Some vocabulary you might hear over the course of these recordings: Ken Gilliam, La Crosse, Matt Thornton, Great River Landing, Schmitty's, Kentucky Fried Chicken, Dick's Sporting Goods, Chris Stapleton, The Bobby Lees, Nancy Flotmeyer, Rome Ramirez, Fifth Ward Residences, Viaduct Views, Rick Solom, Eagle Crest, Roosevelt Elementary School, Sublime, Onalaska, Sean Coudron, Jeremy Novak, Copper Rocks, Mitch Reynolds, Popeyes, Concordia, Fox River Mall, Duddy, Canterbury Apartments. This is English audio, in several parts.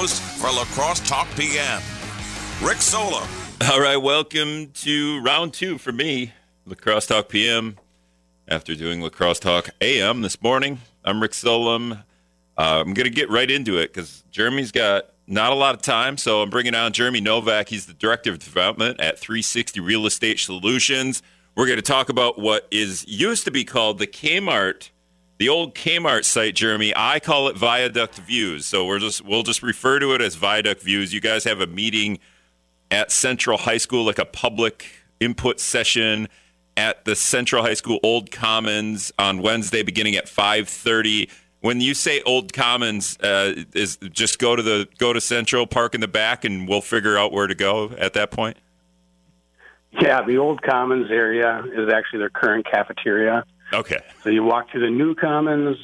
host for La Crosse Talk PM, Rick Solom. All right, welcome to round two for me, La Crosse Talk PM. After doing La Crosse Talk AM this morning, I'm Rick Solom. I'm going to get right into it because Jeremy's got not a lot of time, so I'm bringing on Jeremy Novak. He's the Director of Development at 360 Real Estate Solutions. We're going to talk about what is used to be called the Kmart, the old Kmart site, Jeremy. I call it Viaduct Views, so we'll just refer to it as Viaduct Views. You guys have a meeting at Central High School, like a public input session at the Central High School Old Commons on Wednesday beginning at 5:30. When you say Old Commons, is just go to Central, park in the back, and we'll figure out where to go at that point? Yeah, the Old Commons area is actually their current cafeteria. Okay. So you walk through the new Commons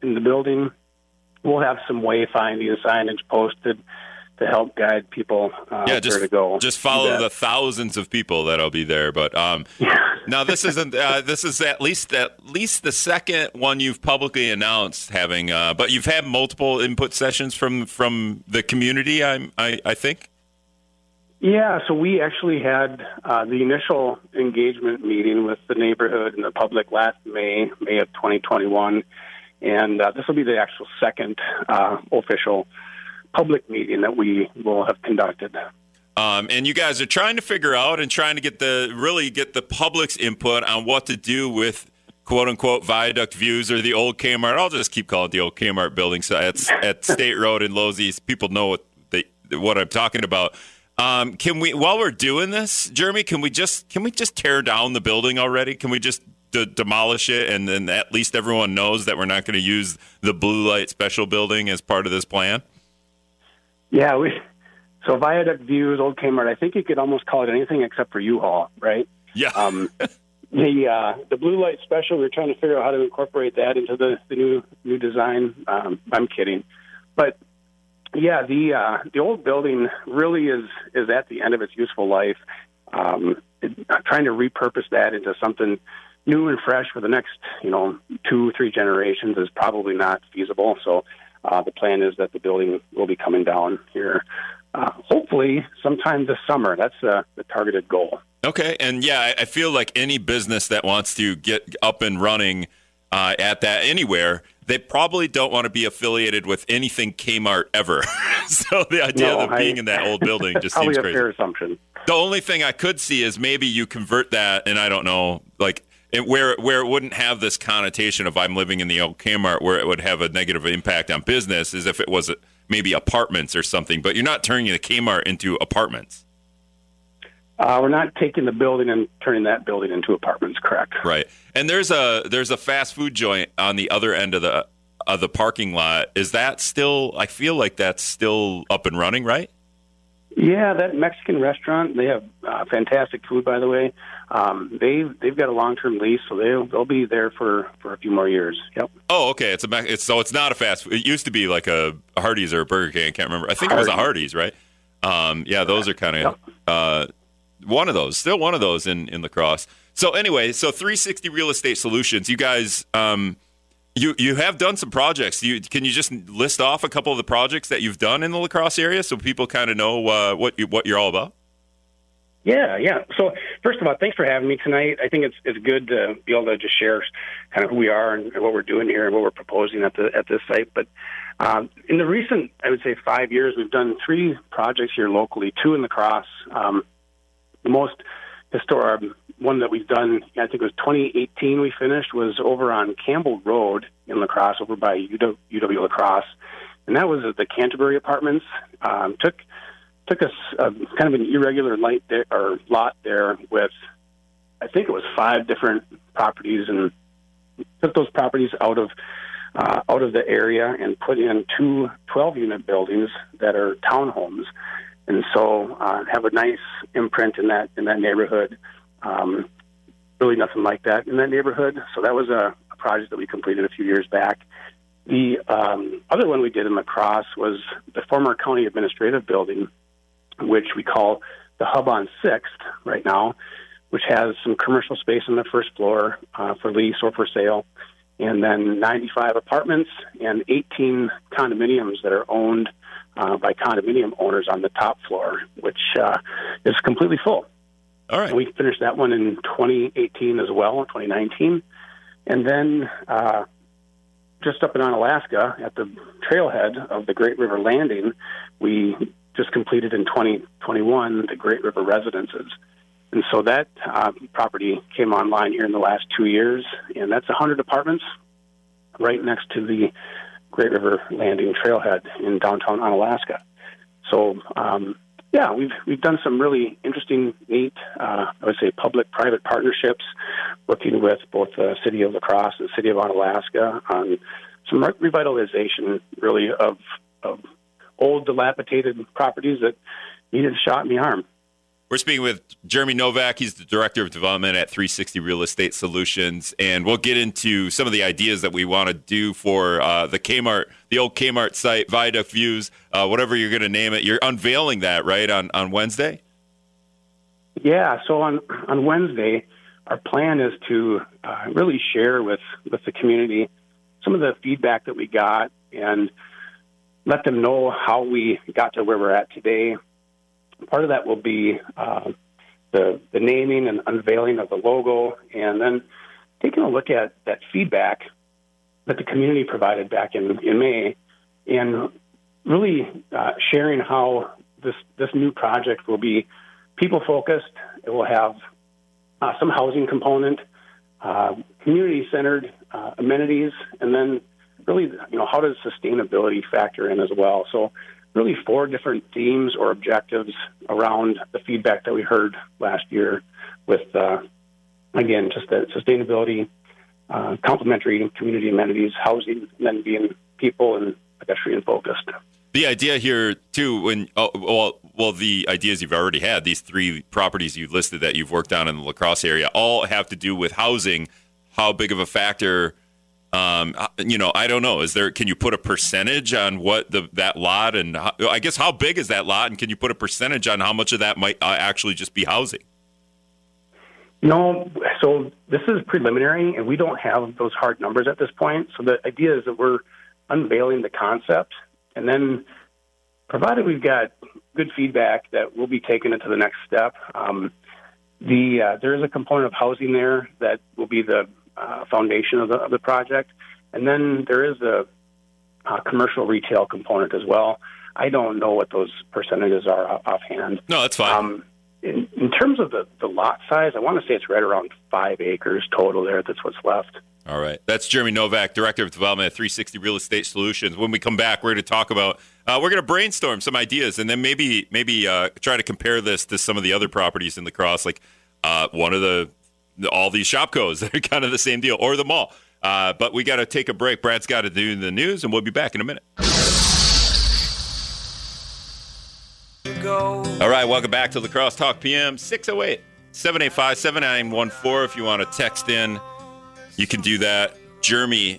in the building. We'll have some wayfinding signage posted to help guide people where to go. Just follow the thousands of people that'll be there. But now this isn't. This is at least the second one you've publicly announced having. But you've had multiple input sessions from the community. I think. Yeah. So we actually had the initial engagement meeting with the neighborhood and the public last May of 2021, and this will be the actual second official public meeting that we will have conducted. And you guys are trying to figure out and trying to get the public's input on what to do with quote unquote Viaduct Views or the old Kmart. I'll just keep calling it the old Kmart building. So it's at State Road in Los East. People know what I'm talking about. Can we, while we're doing this, Jeremy, can we just tear down the building already? Can we just demolish it? And then at least everyone knows that we're not going to use the Blue Light Special building as part of this plan. Yeah, so Viaduct Views, Old Kmart, I think you could almost call it anything except for U-Haul, right? Yeah. The Blue Light Special, we're trying to figure out how to incorporate that into the new design. I'm kidding. But, yeah, the old building really is at the end of its useful life. Trying to repurpose that into something new and fresh for the next, 2 or 3 generations is probably not feasible, so... the plan is that the building will be coming down here, hopefully sometime this summer. That's the targeted goal. Okay. And yeah, I feel like any business that wants to get up and running at that anywhere, they probably don't want to be affiliated with anything Kmart ever. So the idea of being in that old building just seems crazy. Probably a fair assumption. The only thing I could see is maybe you convert that, and I don't know, like, where it wouldn't have this connotation of I'm living in the old Kmart, where it would have a negative impact on business, is if it was maybe apartments or something. But you're not turning the Kmart into apartments. We're not taking the building and turning that building into apartments, correct? Right. And there's a fast food joint on the other end of the parking lot. Is that still? I feel like that's still up and running, right? Yeah, that Mexican restaurant, they have fantastic food, by the way. They've got a long-term lease, so they'll be there for a few more years. Yep. Oh, okay. So it's not a fast food. It used to be like a Hardee's or a Burger King. I can't remember. I think it was a Hardee's, right? Yeah, those are kind of one of those. Still one of those in La Crosse. So anyway, so 360 Real Estate Solutions, you guys, you have done some projects. Can you just list off a couple of the projects that you've done in the La Crosse area so people kind of know what you're all about? Yeah. So first of all, thanks for having me tonight. I think it's good to be able to just share kind of who we are and what we're doing here and what we're proposing at this site. But in the recent, I would say, 5 years, we've done 3 projects here locally, 2 in La Crosse. The most historic one that we've done, I think it was 2018 we finished, was over on Campbell Road in La Crosse, over by UW-La Crosse. And that was the Canterbury Apartments. Took us kind of an irregular lot there with, I think it was 5 different properties, and took those properties out of the area and put in 2 12-unit buildings that are townhomes, and so have a nice imprint in that neighborhood. Really nothing like that in that neighborhood. So that was a project that we completed a few years back. The other one we did in La Crosse was the former county administrative building, which we call the Hub on Sixth right now, which has some commercial space on the first floor for lease or for sale, and then 95 apartments and 18 condominiums that are owned by condominium owners on the top floor, which is completely full. All right. And we finished that one in 2018 as well, 2019. And then just up in Onalaska at the trailhead of the Great River Landing, we just completed in 2021 the Great River Residences. And so that property came online here in the last 2 years, and that's 100 apartments right next to the Great River Landing trailhead in downtown Onalaska. So, yeah, we've done some really interesting, neat, I would say, public-private partnerships, working with both the city of La Crosse and the city of Onalaska on some revitalization, really, of old, dilapidated properties that needed a shot in the arm. We're speaking with Jeremy Novak. He's the Director of Development at 360 Real Estate Solutions, and we'll get into some of the ideas that we want to do for the Kmart, the old Kmart site, Viaduct Views, whatever you're going to name it. You're unveiling that, right, on Wednesday? Yeah, so on Wednesday, our plan is to really share with the community some of the feedback that we got and let them know how we got to where we're at today. Part of that will be the naming and unveiling of the logo, and then taking a look at that feedback that the community provided back in May, and really sharing how this new project will be people-focused. It will have some housing component, community-centered amenities, and then really, you know, how does sustainability factor in as well? So really 4 different themes or objectives around the feedback that we heard last year with, again, just that sustainability, complementary community amenities, housing, and then being people and pedestrian-focused. The idea here, too, the ideas you've already had, these 3 properties you listed that you've worked on in the La Crosse area, all have to do with housing. How big of a factor? I don't know. Can you put a percentage on what that lot, and I guess how big is that lot, and can you put a percentage on how much of that might actually just be housing? No, so this is preliminary, and we don't have those hard numbers at this point. So the idea is that we're unveiling the concept, and then provided we've got good feedback, that we'll be taking it to the next step. There is a component of housing there that will be the foundation of the project, and then there is a commercial retail component as well. I don't know what those percentages are offhand. No, that's fine. In terms of the lot size, I want to say it's right around 5 acres total there. That's what's left. All right. That's Jeremy Novak, Director of Development at 360 Real Estate Solutions. When we come back, we're going to talk about, we're going to brainstorm some ideas, and then maybe try to compare this to some of the other properties in La Crosse, like one of the all these Shopkos, they're kind of the same deal, or the mall. But we got to take a break. Brad's got to do the news, and we'll be back in a minute. All right, welcome back to La Crosse Talk PM, 608-785-7914. If you want to text in, you can do that. Jeremy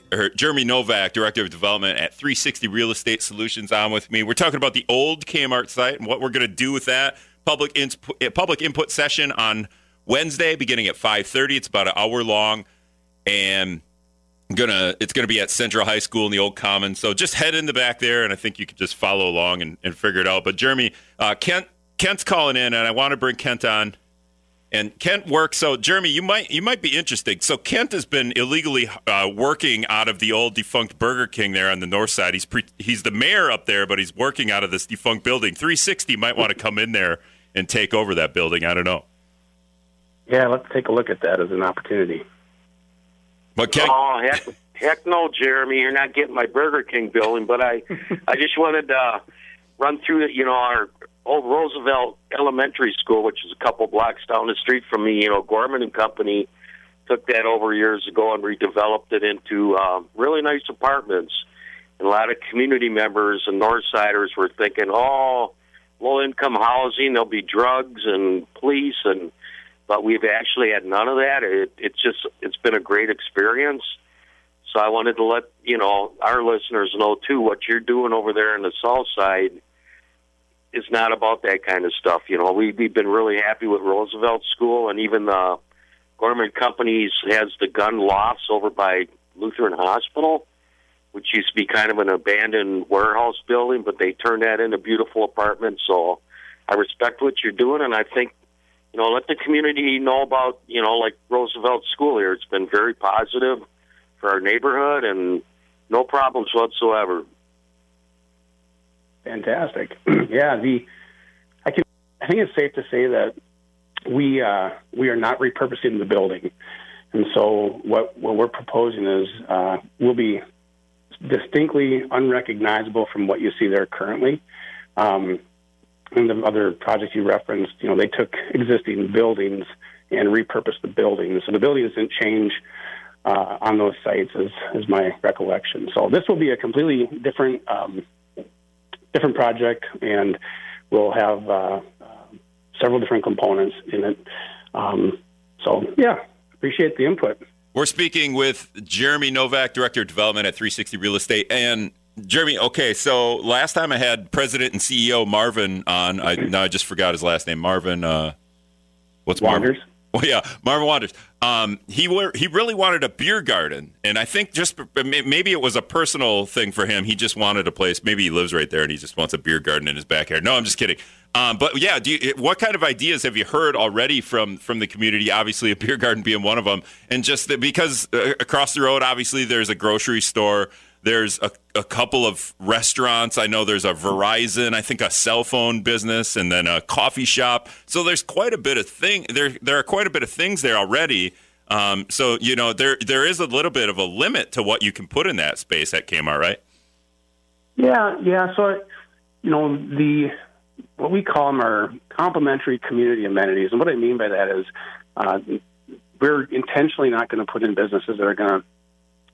Novak, Director of Development at 360 Real Estate Solutions, on with me. We're talking about the old Kmart site and what we're going to do with that. Public input session on Wednesday, beginning at 5:30. It's about an hour long, and it's gonna be at Central High School in the Old Common. So just head in the back there, and I think you can just follow along and figure it out. But Jeremy, Kent's calling in, and I want to bring Kent on. And Kent works. So Jeremy, you might be interested. So Kent has been illegally working out of the old defunct Burger King there on the north side. He's the mayor up there, but he's working out of this defunct building. 360 might want to come in there and take over that building. I don't know. Yeah, let's take a look at that as an opportunity. Oh, heck no, Jeremy. You're not getting my Burger King building, but I just wanted to run through, our old Roosevelt Elementary School, which is a couple blocks down the street from me. Gorman Company took that over years ago and redeveloped it into really nice apartments. And a lot of community members and Northsiders were thinking, oh, low-income housing, there'll be drugs and police and... But we've actually had none of that. It's been a great experience. So I wanted to let, our listeners know, too, what you're doing over there on the south side is not about that kind of stuff. We've been really happy with Roosevelt School, and even the Gorman Company has the gun lofts over by Lutheran Hospital. which used to be kind of an abandoned warehouse building, but they turned that into beautiful apartments. So I respect what you're doing, and I think, you know, let the community know about, you know, like Roosevelt School here. It's been very positive for our neighborhood and no problems whatsoever. Fantastic. Yeah, I think it's safe to say that we are not repurposing the building. And so what we're proposing is we'll be distinctly unrecognizable from what you see there currently. And the other projects you referenced, you know, they took existing buildings and repurposed the buildings. So the buildings didn't change on those sites, is my recollection. So this will be a completely different different project, and we'll have several different components in it. So, yeah, appreciate the input. We're speaking with Jeremy Novak, Director of Development at 360 Real Estate. And, Jeremy, okay, so last time I had President and CEO Marvin on. I just forgot his last name. Marvin, what's Wanders? Well, yeah, Marvin Wanders. He really wanted a beer garden, and I think just maybe it was a personal thing for him. He just wanted a place. Maybe he lives right there, and he just wants a beer garden in his backyard. No, I'm just kidding. But yeah, what kind of ideas have you heard already from the community? Obviously, a beer garden being one of them, and just because across the road, obviously, there's a grocery store. There's a couple of restaurants. I know there's a Verizon, I think a cell phone business, and then a coffee shop. So there's quite a bit of there are quite a bit of things there already. So, you know, there is a little bit of a limit to what you can put in that space at Kmart, right? Yeah. So, you know, what we call them are complementary community amenities. And what I mean by that is we're intentionally not going to put in businesses that are going to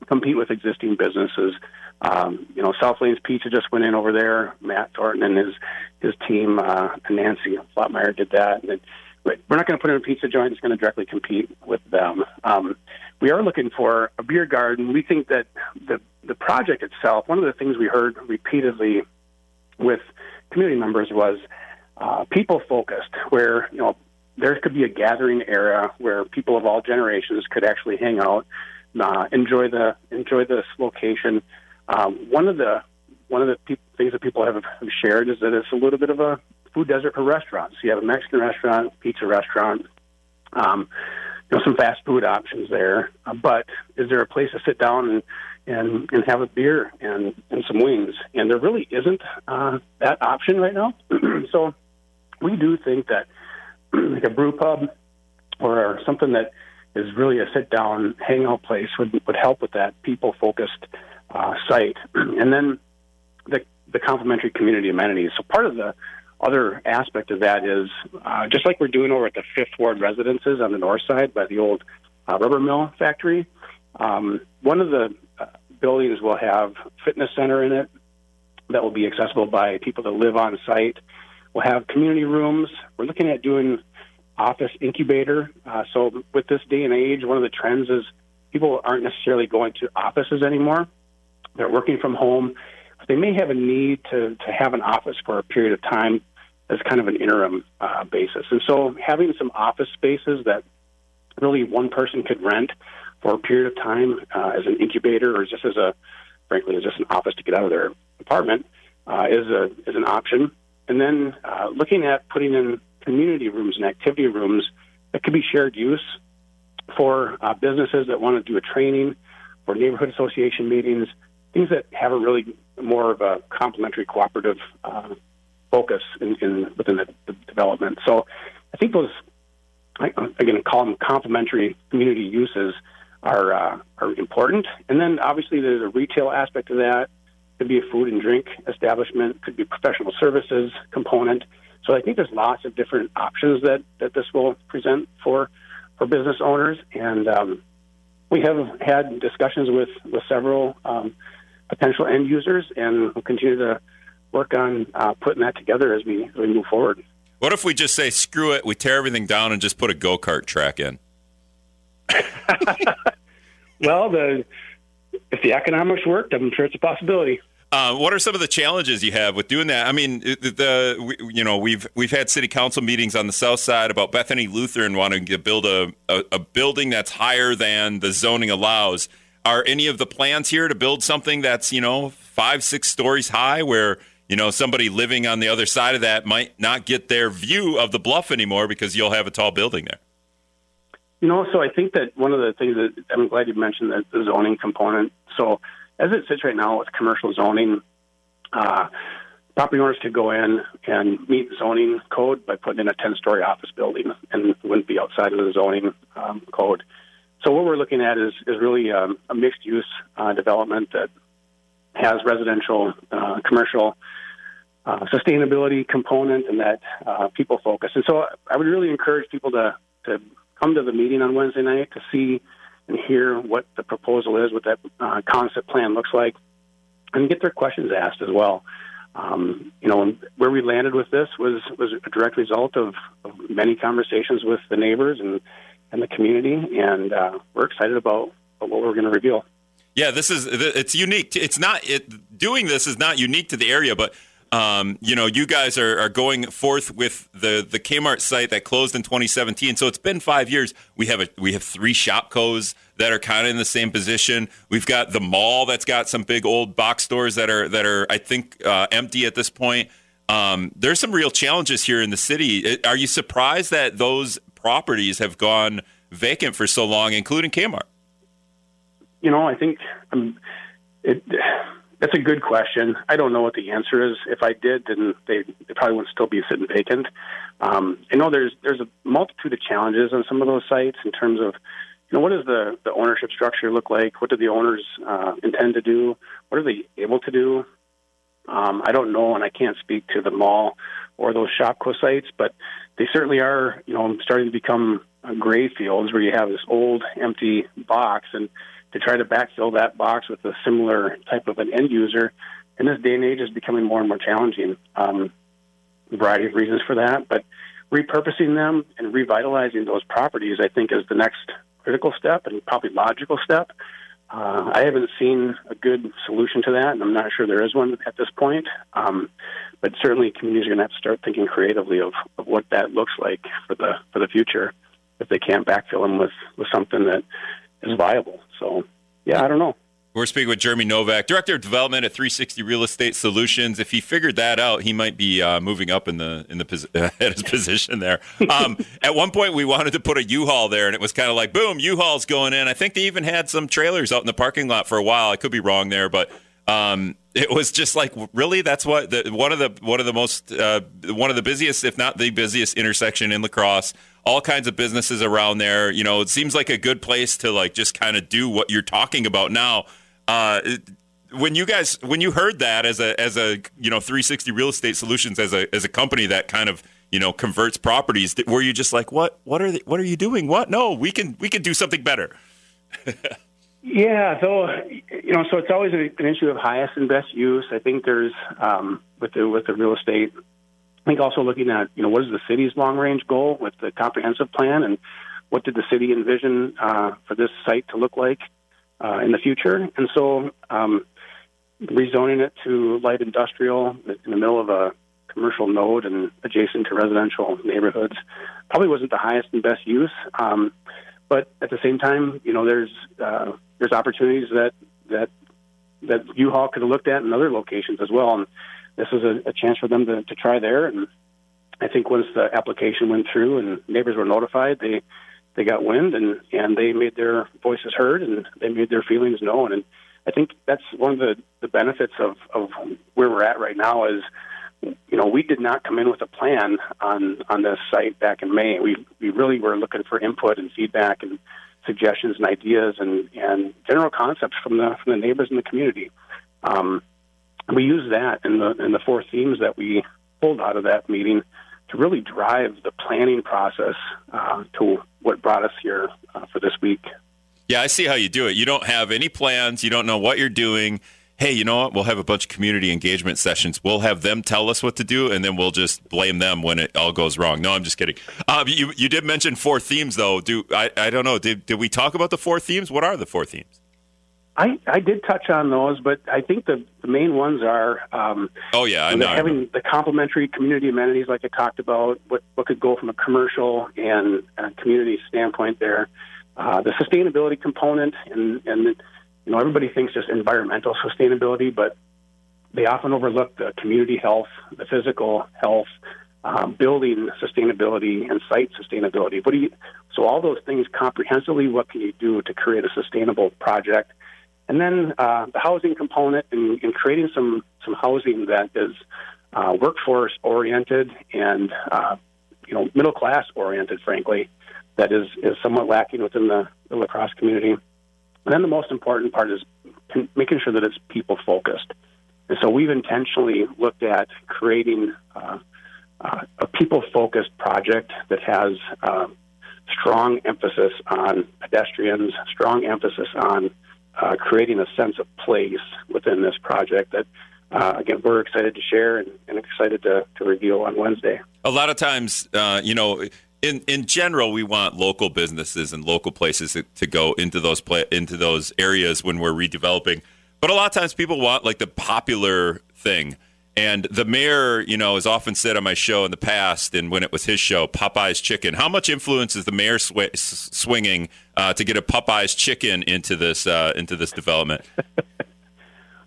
compete with existing businesses. You know, South Lane's Pizza just went in over there. Matt Thornton and his team, Nancy Flotmeyer, did that. And we're not going to put in a pizza joint that's going to directly compete with them. We are looking for a beer garden. We think that the project itself, one of the things we heard repeatedly with community members was people-focused, where, you know, there could be a gathering area where people of all generations could actually hang out, enjoy this location. One of the things that people have shared is that it's a little bit of a food desert for restaurants. You have a Mexican restaurant, pizza restaurant, you know, some fast food options there. But is there a place to sit down and have a beer and some wings? And there really isn't that option right now. So we do think that like a brew pub or something that is really a sit-down, hang-out place would help with that people-focused site. And then the complementary community amenities. So part of the other aspect of that is, just like we're doing over at the Fifth Ward Residences on the north side by the old rubber mill factory, one of the buildings will have fitness center in it that will be accessible by people that live on site. We'll have community rooms. We're looking at doing office incubator. So with this day and age, one of the trends is people aren't necessarily going to offices anymore. They're working from home. They may have a need to have an office for a period of time as kind of an interim basis. And so having some office spaces that really one person could rent for a period of time as an incubator or just as frankly, an office to get out of their apartment is an option. And then looking at putting in community rooms and activity rooms that could be shared use for businesses that want to do a training or neighborhood association meetings, things that have a really more of a complementary cooperative focus within the development. So I think those, I'm going to call them complementary community uses, are important. And then obviously there's a retail aspect of that. Could be a food and drink establishment, could be professional services component. So I think there's lots of different options that this will present for business owners. And we have had discussions with several potential end users, and we'll continue to work on putting that together as we move forward. What if we just say, screw it, we tear everything down and just put a go-kart track in? Well, if the economics worked, I'm sure it's a possibility. What are some of the challenges you have with doing that? I mean, we've had city council meetings on the south side about Bethany Lutheran wanting to build a building that's higher than the zoning allows. Are any of the plans here to build something that's, you know, 5-6 stories high where, you know, somebody living on the other side of that might not get their view of the bluff anymore because you'll have a tall building there? You know, so I think that one of the things that I'm glad you mentioned, that the zoning component. So as it sits right now with commercial zoning, property owners could go in and meet zoning code by putting in a 10-story office building and wouldn't be outside of the zoning code. So what we're looking at is really a mixed-use development that has residential, commercial, sustainability component, and that people focus. And so I would really encourage people to come to the meeting on Wednesday night to see and hear what the proposal is, what that concept plan looks like, and get their questions asked as well. You know, where we landed with this was a direct result of many conversations with the neighbors and the community, and we're excited about what we're going to reveal. Yeah, it's unique. Doing this is not unique to the area, but you know, you guys are going forth with the Kmart site that closed in 2017. So it's been 5 years. We have 3 Shopcos that are kind of in the same position. We've got the mall that's got some big old box stores that are I think empty at this point. There's some real challenges here in the city. Are you surprised that those properties have gone vacant for so long, including Kmart? You know, I think that's a good question. I don't know what the answer is. If I did, then they probably wouldn't still be sitting vacant. I know there's a multitude of challenges on some of those sites in terms of, you know, what does the ownership structure look like? What do the owners intend to do? What are they able to do? I don't know, and I can't speak to the mall or those Shopco sites, but they certainly are, you know, starting to become gray fields where you have this old, empty box, and to try to backfill that box with a similar type of an end user in this day and age is becoming more and more challenging. A variety of reasons for that, but repurposing them and revitalizing those properties, I think, is the next critical step and probably logical step. I haven't seen a good solution to that, and I'm not sure there is one at this point. But certainly communities are going to have to start thinking creatively of what that looks like for the future if they can't backfill them with something that is viable. So, yeah, I don't know. We're speaking with Jeremy Novak, Director of Development at 360 Real Estate Solutions. If he figured that out, he might be moving up at his position there. At one point, we wanted to put a U-Haul there, and it was kind of like, boom, U-Haul's going in. I think they even had some trailers out in the parking lot for a while. I could be wrong there, but it was just like, really, that's what one of the busiest, if not the busiest, intersection in La Crosse. All kinds of businesses around there. You know, it seems like a good place to like just kind of do what you're talking about now. When you heard that as a you know, 360 Real Estate Solutions as a company that kind of, you know, converts properties, were you just like, what are you doing? What? No, we can do something better. Yeah, so you know, so it's always an issue of highest and best use. I think there's with the real estate. I think also looking at, you know, what is the city's long-range goal with the comprehensive plan, and what did the city envision for this site to look like in the future? And so rezoning it to light industrial in the middle of a commercial node and adjacent to residential neighborhoods probably wasn't the highest and best use. But at the same time, you know, there's opportunities that U-Haul could have looked at in other locations as well. And this is a chance for them to try there. And I think once the application went through and neighbors were notified, they got wind and they made their voices heard and they made their feelings known. And I think that's one of the benefits of where we're at right now is, you know, we did not come in with a plan on this site back in May. We really were looking for input and feedback and suggestions and ideas and general concepts from the neighbors in the community. We use that in the 4 themes that we pulled out of that meeting to really drive the planning process to what brought us here for this week. Yeah, I see how you do it. You don't have any plans. You don't know what you're doing. Hey, you know what? We'll have a bunch of community engagement sessions. We'll have them tell us what to do, and then we'll just blame them when it all goes wrong. No, I'm just kidding. You did mention 4 themes, though. I don't know. Did we talk about the 4 themes? What are the 4 themes? I did touch on those, but I think the main ones are having the complementary community amenities like I talked about, what could go from a commercial and community standpoint there, the sustainability component and you know, everybody thinks just environmental sustainability, but they often overlook the community health, the physical health, building sustainability, and site sustainability. So all those things comprehensively, what can you do to create a sustainable project? And then the housing component and creating some housing that is workforce-oriented and, you know, middle-class-oriented, frankly, that is somewhat lacking within the La Crosse community. And then the most important part is making sure that it's people-focused. And so we've intentionally looked at creating a people-focused project that has strong emphasis on pedestrians, strong emphasis on creating a sense of place within this project that, again, we're excited to share and excited to reveal on Wednesday. A lot of times, you know, in general, we want local businesses and local places to go into those areas when we're redeveloping. But a lot of times people want, like, the popular thing. And the mayor, you know, has often said on my show in the past, and when it was his show, Popeye's Chicken. How much influence is the mayor swinging to get a Popeye's Chicken into this development?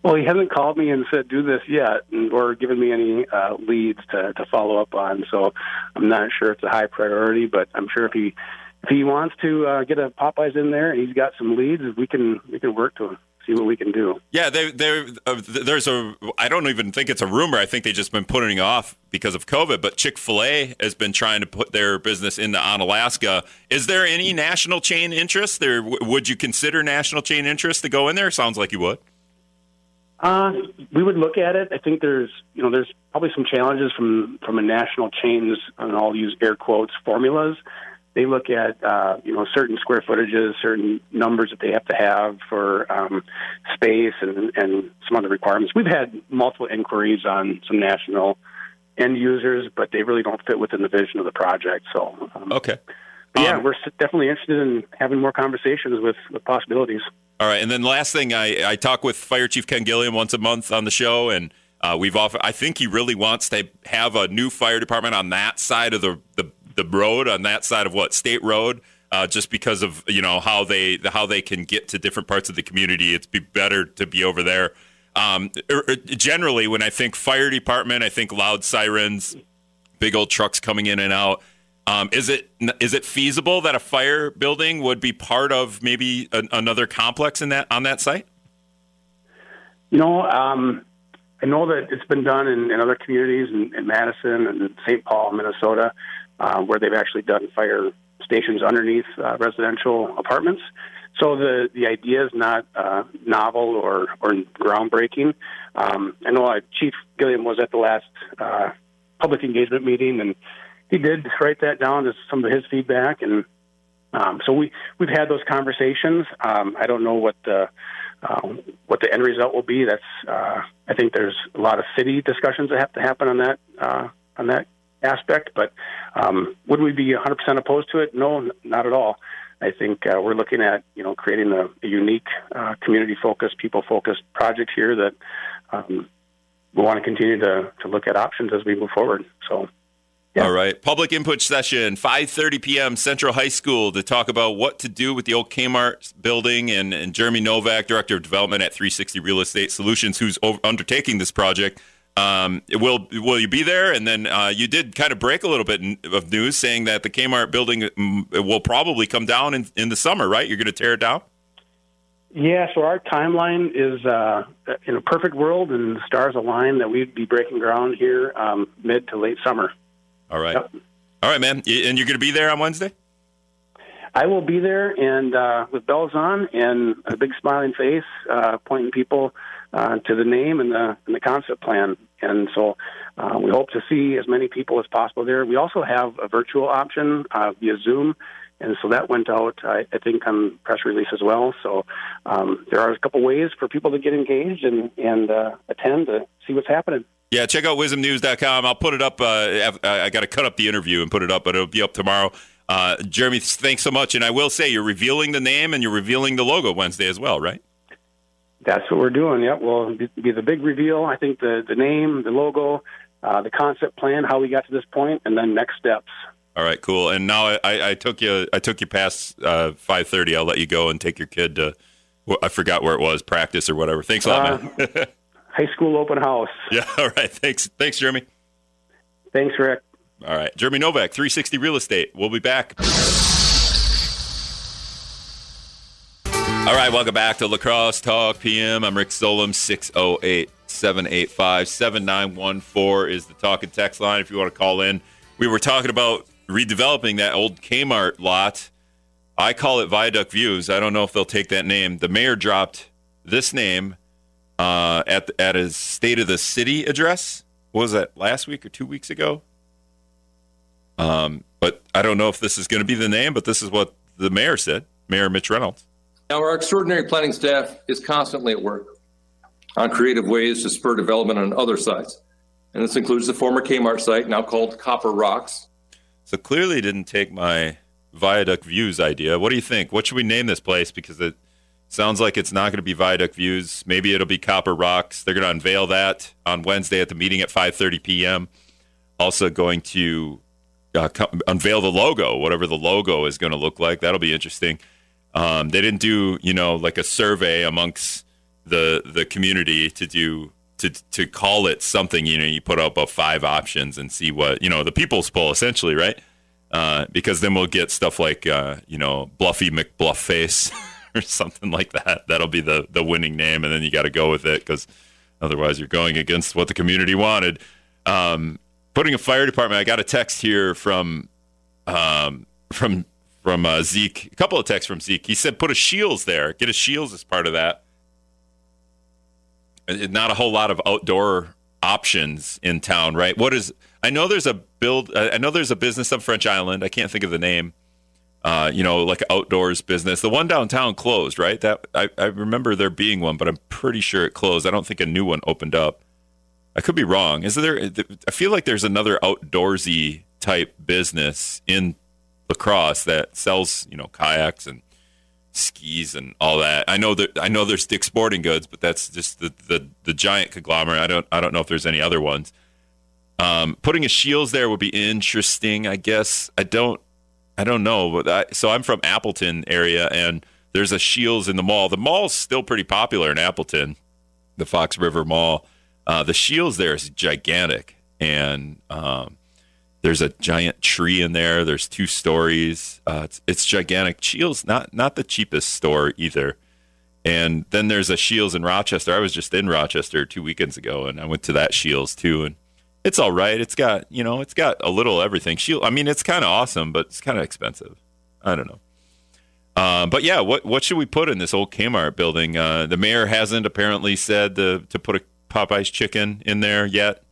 Well, he hasn't called me and said, do this yet, or given me any leads to follow up on. So I'm not sure it's a high priority, but I'm sure if he wants to get a Popeye's in there and he's got some leads, we can work to him. See what we can do. Yeah, I don't even think it's a rumor. I think they've just been putting it off because of COVID, but Chick-fil-A has been trying to put their business into Onalaska. Is there any national chain interest there? Would you consider national chain interest to go in there? Sounds like you would. We would look at it. I think there's probably some challenges from a national chain's, and I'll use air quotes, formulas. They look at, certain square footages, certain numbers that they have to have for space and some other requirements. We've had multiple inquiries on some national end users, but they really don't fit within the vision of the project. So, okay. But yeah, we're definitely interested in having more conversations with possibilities. All right. And then last thing, I talk with Fire Chief Ken Gilliam once a month on the show, and I think he really wants to have a new fire department on that side of the road, on that side of State Road, just because of, you know, how they can get to different parts of the community. It's better to be over there. Generally, when I think fire department, I think loud sirens, big old trucks coming in and out. Is it feasible that a fire building would be part of maybe another complex on that site? You know, I know that it's been done in other communities in Madison and St. Paul, Minnesota. Where they've actually done fire stations underneath residential apartments. So the idea is not novel or groundbreaking. I know Chief Gilliam was at the last public engagement meeting, and he did write that down as some of his feedback. And so we've had those conversations. I don't know what the end result will be. That's I think there's a lot of city discussions that have to happen on that aspect, but would we be 100% opposed to it? No, not at all. I think we're looking at, you know, creating a unique community-focused, people-focused project here that we want to continue to look at options as we move forward. So, yeah. All right. Public input session, 5:30 p.m. Central High School, to talk about what to do with the old Kmart building, and Jeremy Novak, Director of Development at 360 Real Estate Solutions, who's undertaking this project. Will you be there? And then you did kind of break a little bit of news saying that the Kmart building will probably come down in the summer, right? You're going to tear it down? Yeah, so our timeline is in a perfect world and the stars align that we'd be breaking ground here mid to late summer. All right. Yep. All right, man. And you're going to be there on Wednesday? I will be there, and with bells on and a big smiling face, pointing people to the name and the concept plan. And so we hope to see as many people as possible there. We also have a virtual option via Zoom, and so that went out, I think, on press release as well. So there are a couple ways for people to get engaged and attend to see what's happening. Yeah, check out wisdomnews.com. I'll put it up. I got to cut up the interview and put it up, but it'll be up tomorrow. Jeremy, thanks so much. And I will say, you're revealing the name and you're revealing the logo Wednesday as well, right? That's what we're doing. Yeah, well, be the big reveal. I think the name, the logo, the concept plan, how we got to this point, and then next steps. All right, cool. And now I took you past 5:30. I'll let you go and take your kid to I forgot where it was, practice or whatever. Thanks a lot, man. High school open house. Yeah, all right. Thanks, Jeremy. Thanks, Rick. All right. Jeremy Novak, 360 Real Estate. We'll be back. All right, welcome back to La Crosse Talk PM. I'm Rick Solom, 608-785-7914 is the talk and text line if you want to call in. We were talking about redeveloping that old Kmart lot. I call it Viaduct Views. I don't know if they'll take that name. The mayor dropped this name at his State of the City address. What was that, last week or 2 weeks ago? But I don't know if this is going to be the name, but this is what the mayor said, Mayor Mitch Reynolds. Our extraordinary planning staff is constantly at work on creative ways to spur development on other sites. And this includes the former Kmart site, now called Copper Rocks. So clearly didn't take my Viaduct Views idea. What do you think? What should we name this place? Because it sounds like it's not going to be Viaduct Views. Maybe it'll be Copper Rocks. They're going to unveil that on Wednesday at the meeting at 5:30 p.m. Also going to unveil the logo, whatever the logo is going to look like. That'll be interesting. They didn't do, like a survey amongst the community to call it something. You put up 5 options and see what, the people's poll essentially, right? Because then we'll get stuff like, Bluffy McBluffface or something like that. That'll be the winning name, and then you got to go with it because otherwise you're going against what the community wanted. Putting a fire department. I got a text here from Zeke, a couple of texts from Zeke. He said, put a Shields there. Get a Shields as part of that. Not a whole lot of outdoor options in town, right? I know there's a business on French Island. I can't think of the name. Like an outdoors business. The one downtown closed, right? That I remember there being one, but I'm pretty sure it closed. I don't think a new one opened up. I could be wrong. Is there? I feel like there's another outdoorsy type business in La Crosse that sells, kayaks and skis and all that. I know there's Dick's Sporting Goods, but that's just the giant conglomerate. I don't know if there's any other ones. Putting a Shields there would be interesting, I guess. I don't know. So I'm from Appleton area, and there's a Shields in the mall. The mall's still pretty popular in Appleton, the Fox River Mall. The Shields there is gigantic, and there's a giant tree in there. There's 2 stories. It's gigantic. Shields, not the cheapest store either. And then there's a Shields in Rochester. I was just in Rochester 2 weekends ago, and I went to that Shields too. And it's all right. It's got a little everything. It's kind of awesome, but it's kind of expensive. I don't know. But yeah, what should we put in this old Kmart building? The mayor hasn't apparently said to put a Popeyes chicken in there yet.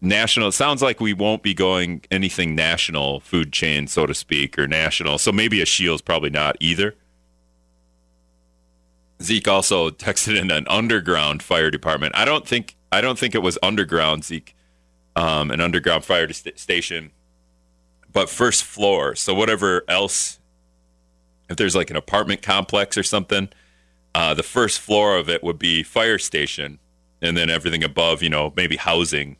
National, it sounds like we won't be going anything national food chain, so to speak, or national. So maybe a Shields, probably not either. Zeke also texted in an underground fire department. I don't think it was underground, Zeke, an underground fire station, but first floor. So whatever else, if there's like an apartment complex or something, the first floor of it would be fire station, and then everything above, maybe housing.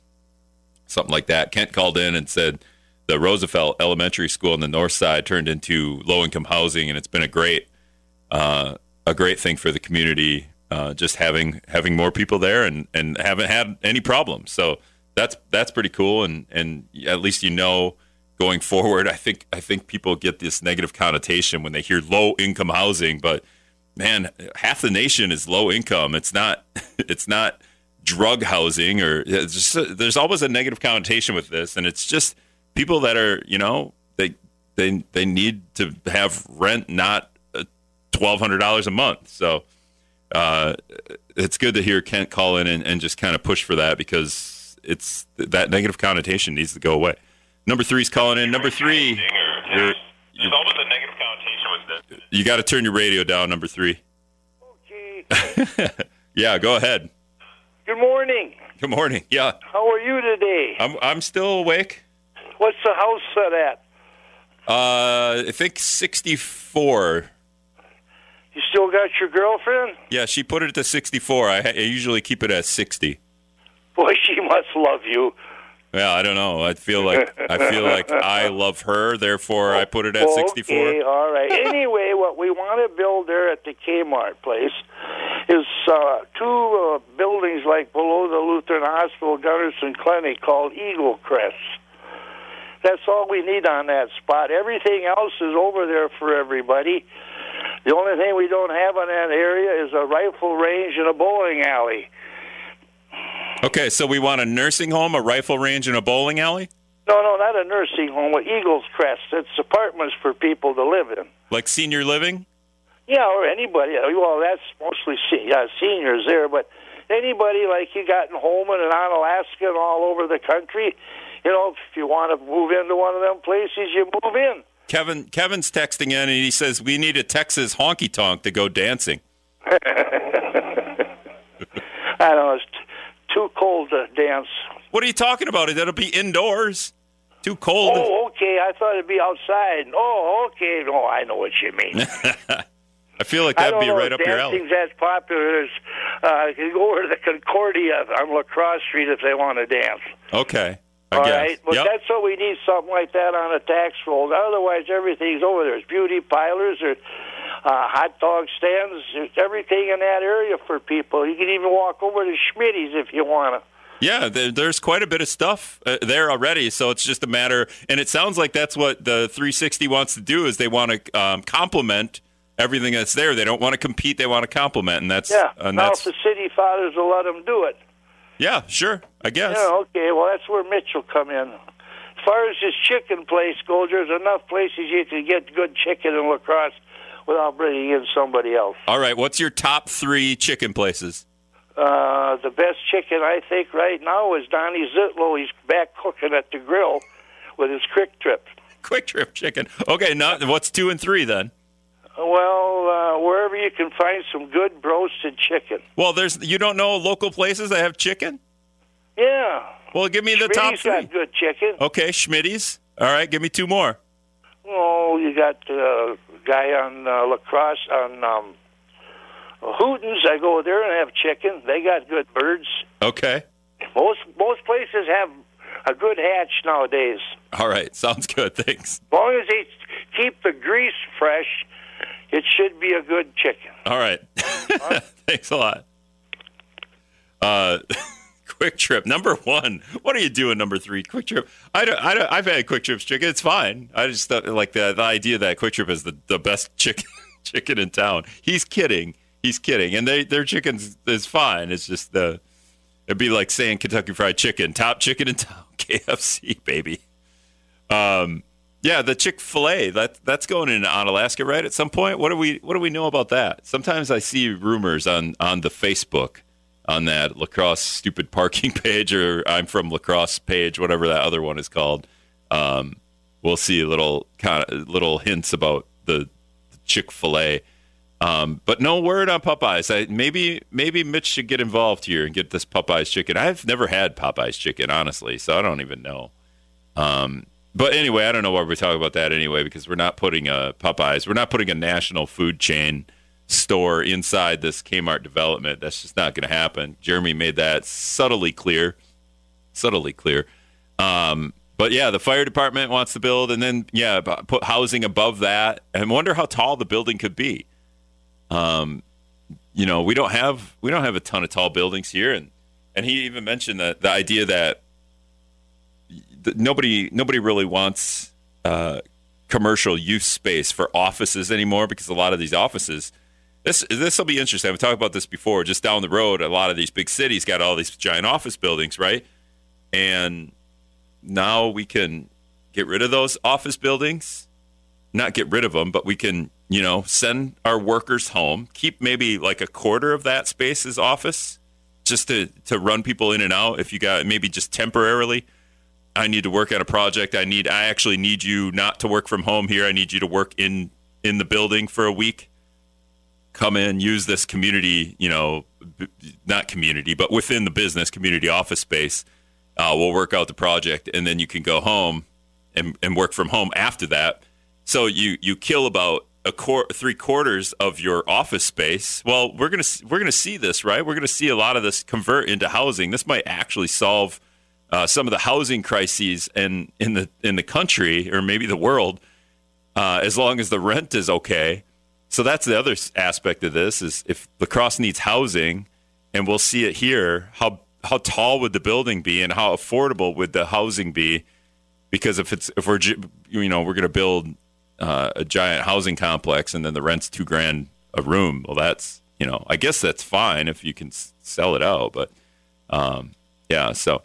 Something like that. Kent called in and said the Roosevelt Elementary School on the north side turned into low-income housing, and it's been a great thing for the community, just having more people there, and haven't had any problems. So that's pretty cool, and at least going forward, I think people get this negative connotation when they hear low-income housing, but man, half the nation is low income. It's not drug housing, or there's always a negative connotation with this, and it's just people that are they need to have rent, not $1,200 a month. So it's good to hear Kent call in and just kind of push for that, because it's that negative connotation needs to go away. Number 3's calling in. Number 3, there's always a negative connotation with this. You got to turn your radio down, number 3. Oh, geez. Yeah, go ahead. Good morning. Good morning. Yeah. How are you today? I'm still awake. What's the house set at? I think 64. You still got your girlfriend? Yeah, she put it to 64. I usually keep it at 60. Boy, she must love you. Yeah, I don't know. I feel like I love her, therefore I put it at 64. Okay, all right. Anyway, what we want to build there at the Kmart place is two buildings like below the Lutheran Hospital Gunderson Clinic called Eagle Crest. That's all we need on that spot. Everything else is over there for everybody. The only thing we don't have in that area is a rifle range and a bowling alley. Okay, so we want a nursing home, a rifle range, and a bowling alley? No, not a nursing home. Eagle's Crest. It's apartments for people to live in. Like senior living? Yeah, or anybody. Well, that's mostly seniors there, but anybody like you got in Holman and on Alaska and all over the country, you know, if you want to move into one of them places, you move in. Kevin's texting in, and he says, we need a Texas honky-tonk to go dancing. I don't know. Too cold to dance. What are you talking about? That'll be indoors. Too cold. Oh, okay. I thought it'd be outside. Oh, okay. No, I know what you mean. I feel like that'd be right up your alley. Dancing's as popular as you go over to the Concordia on La Crosse Street if they want to dance. Okay. All right. But that's what we need, something like that on a tax roll. Otherwise, everything's over there. There's beauty parlors. There's hot dog stands, everything in that area for people. You can even walk over to Schmitty's if you want to. Yeah, there's quite a bit of stuff there already, so it's just a matter, and it sounds like that's what the 360 wants to do, is they want to complement everything that's there. They don't want to compete, they want to complement, and that's... Yeah, and now if the city fathers will let them do it. Yeah, sure, I guess. Yeah, okay, well, that's where Mitch will come in. As far as his chicken place goes, there's enough places you can get good chicken in La Crosse without bringing in somebody else. All right, what's your top three chicken places? The best chicken, I think, right now is Donnie Zitlow. He's back cooking at the grill with his Quick Trip. Quick Trip chicken. Okay, now what's 2 and 3 then? Well, wherever you can find some good roasted chicken. Well, you don't know local places that have chicken? Yeah. Well, give me the top three. Schmitty's got good chicken. Okay, Schmitty's. All right, give me 2 more. Oh, you got the guy on La Crosse, on Hooten's. I go there and have chicken. They got good birds. Okay. Most places have a good hatch nowadays. All right. Sounds good. Thanks. As long as they keep the grease fresh, it should be a good chicken. All right. Thanks a lot. Quick Trip, number 1. What are you doing, number 3? Quick Trip. I've had Quick Trip's chicken. It's fine. I just thought, like the idea that Quick Trip is the best chicken in town. He's kidding. And their chicken is fine. It's just it'd be like saying Kentucky Fried Chicken, top chicken in town, KFC, baby. Yeah, the Chick-fil-A, that's going in on Alaska, right? At some point, what do we know about that? Sometimes I see rumors on the Facebook. On that La Crosse stupid parking page, or I'm from La Crosse page, whatever that other one is called, we'll see little hints about the Chick-fil-A. But no word on Popeyes. Maybe Mitch should get involved here and get this Popeyes chicken. I've never had Popeyes chicken, honestly, so I don't even know. But anyway, I don't know why we're talking about that anyway, because we're not putting a Popeyes. We're not putting a national food chain store inside this Kmart development. That's just not going to happen. Jeremy made that subtly clear. But yeah, the fire department wants to build, and then put housing above that. I wonder how tall the building could be. You know, we don't have a ton of tall buildings here, and he even mentioned that the idea that nobody really wants commercial use space for offices anymore, because a lot of these offices. This will be interesting. I've talked about this before. Just down the road, a lot of these big cities got all these giant office buildings, right? And now we can get rid of those office buildings. Not get rid of them, but we can, send our workers home, keep maybe like a quarter of that space as office, just to run people in and out. If you got maybe just temporarily, I need to work on a project. I actually need you not to work from home here. I need you to work in the building for a week. Come in, use this community, not community, but within the business community office space. We'll work out the project, and then you can go home and work from home after that. So you kill about three quarters of your office space. Well, we're gonna see this, right? We're gonna see a lot of this convert into housing. This might actually solve some of the housing crises in the country, or maybe the world, as long as the rent is okay. So that's the other aspect of this, is if La Crosse needs housing, and we'll see it here, how tall would the building be and how affordable would the housing be? Because if we're going to build a giant housing complex and then the rent's $2,000 a room, well, that's, I guess that's fine if you can sell it out, but yeah. So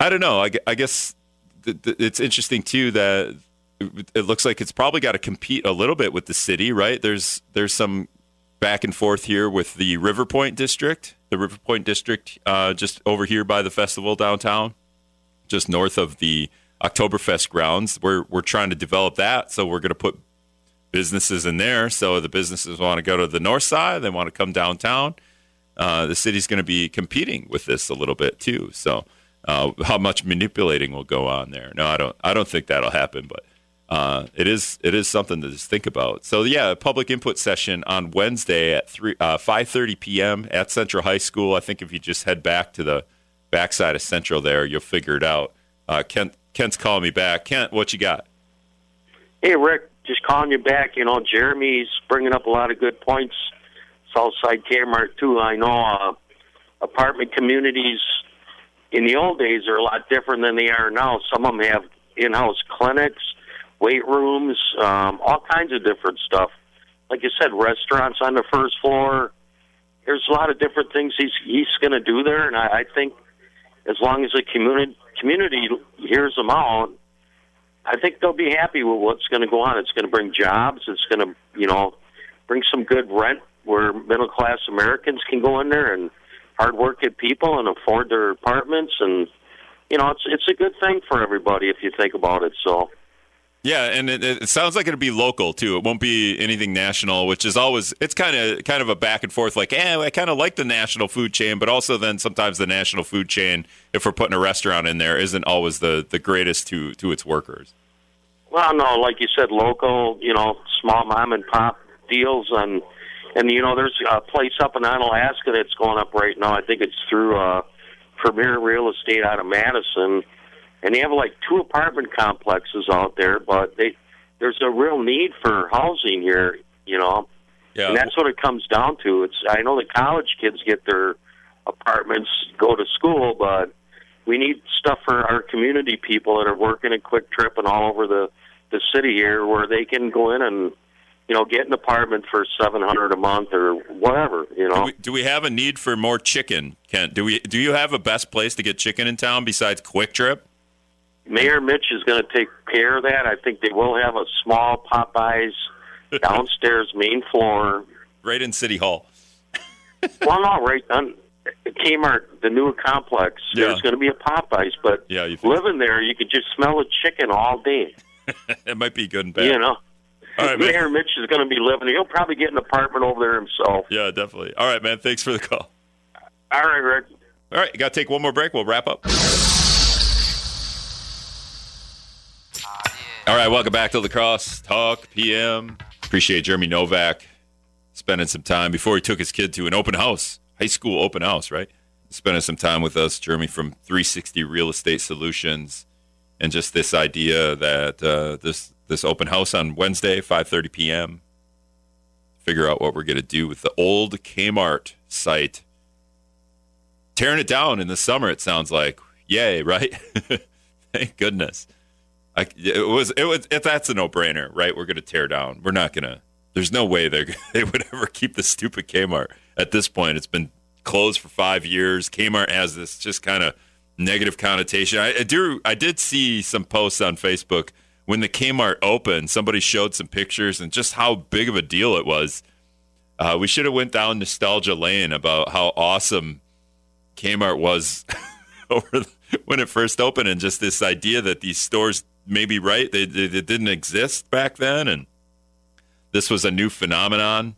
I don't know. I guess it's interesting too that it looks like it's probably got to compete a little bit with the city, right? There's some back and forth here with the Riverpoint District. The Riverpoint District, just over here by the festival downtown, just north of the Oktoberfest grounds. We're trying to develop that, so we're going to put businesses in there. So the businesses want to go to the north side, they want to come downtown. The city's going to be competing with this a little bit too. So how much manipulating will go on there? No, I don't think that'll happen, but it is something to just think about. So yeah, a public input session on Wednesday at 5:30 p.m. at Central High School. I think if you just head back to the backside of Central there, you'll figure it out. Kent's calling me back. Kent, what you got? Hey, Rick, just calling you back. Jeremy's bringing up a lot of good points. Southside Kmart too. I know apartment communities in the old days are a lot different than they are now. Some of them have in-house clinics, weight rooms, all kinds of different stuff. Like you said, restaurants on the first floor. There's a lot of different things he's going to do there, and I think as long as the community hears them out, I think they'll be happy with what's going to go on. It's going to bring jobs. It's going to, bring some good rent where middle-class Americans can go in there and hard-working people and afford their apartments. And, it's a good thing for everybody if you think about it, so... Yeah, and it sounds like it'll be local too. It won't be anything national, which is always, it's kind of a back and forth. Like, I kind of like the national food chain, but also then sometimes the national food chain, if we're putting a restaurant in there, isn't always the greatest to its workers. Well, no, like you said, local. Small mom and pop deals, and there's a place up in Onalaska that's going up right now. I think it's through Premier Real Estate out of Madison. And they have like 2 apartment complexes out there, but there's a real need for housing here, Yeah. And that's what it comes down to. I know the college kids get their apartments, go to school, but we need stuff for our community people that are working at Quick Trip and all over the city here, where they can go in and get an apartment for $700 a month or whatever. Do we have a need for more chicken, Kent? Do you have a best place to get chicken in town besides Quick Trip? Mayor Mitch is going to take care of that. I think they will have a small Popeyes downstairs main floor. Right in City Hall. Well, no, right on Kmart, the new complex. Yeah. There's going to be a Popeyes, but living there, you could just smell the chicken all day. It might be good and bad. All right, Mayor Mitch is going to be living there. He'll probably get an apartment over there himself. Yeah, definitely. All right, man. Thanks for the call. All right, Rick. All right, you got to take one more break. We'll wrap up. All right, welcome back to La Crosse Talk PM. Appreciate Jeremy Novak spending some time before he took his kid to an open house, high school open house, right? Spending some time with us, Jeremy from 360 Real Estate Solutions, and just this idea that this open house on Wednesday, 5:30 p.m., figure out what we're going to do with the old Kmart site. Tearing it down in the summer, it sounds like. Yay, right? Thank goodness. That's a no-brainer, right? We're going to tear down. We're not going to. There's no way they would ever keep the stupid Kmart at this point. It's been closed for 5 years. Kmart has this just kind of negative connotation. I did see some posts on Facebook when the Kmart opened. Somebody showed some pictures and just how big of a deal it was. We should have went down nostalgia lane about how awesome Kmart was when it first opened, and just this idea that these stores. Maybe right. They didn't exist back then, and this was a new phenomenon.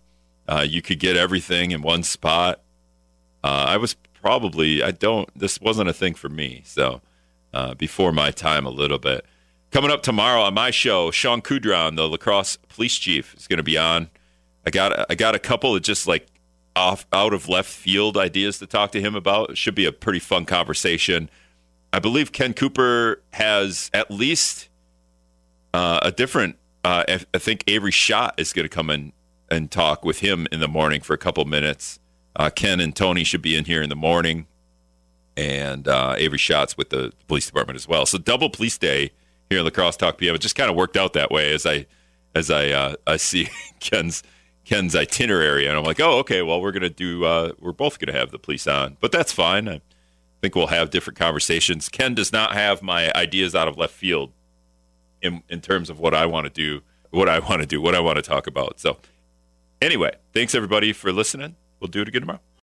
You could get everything in one spot. This wasn't a thing for me, so before my time a little bit. Coming up tomorrow on my show, Sean Coudron, the La Crosse police chief, is going to be on. I got a couple of just like out of left field ideas to talk to him about. It should be a pretty fun conversation. I believe Ken Cooper has at least a different. I think Avery Schott is going to come in and talk with him in the morning for a couple minutes. Ken and Tony should be in here in the morning, and Avery Schott's with the police department as well. So double police day here in La Crosse Talk PM. It just kind of worked out that way as I see Ken's itinerary, and I'm like, oh, okay. Well, we're gonna do. We're both gonna have the police on, but that's fine. I think we'll have different conversations. Ken does not have my ideas out of left field in terms of what I want to do, what I want to talk about. So, anyway, thanks everybody for listening. We'll do it again tomorrow.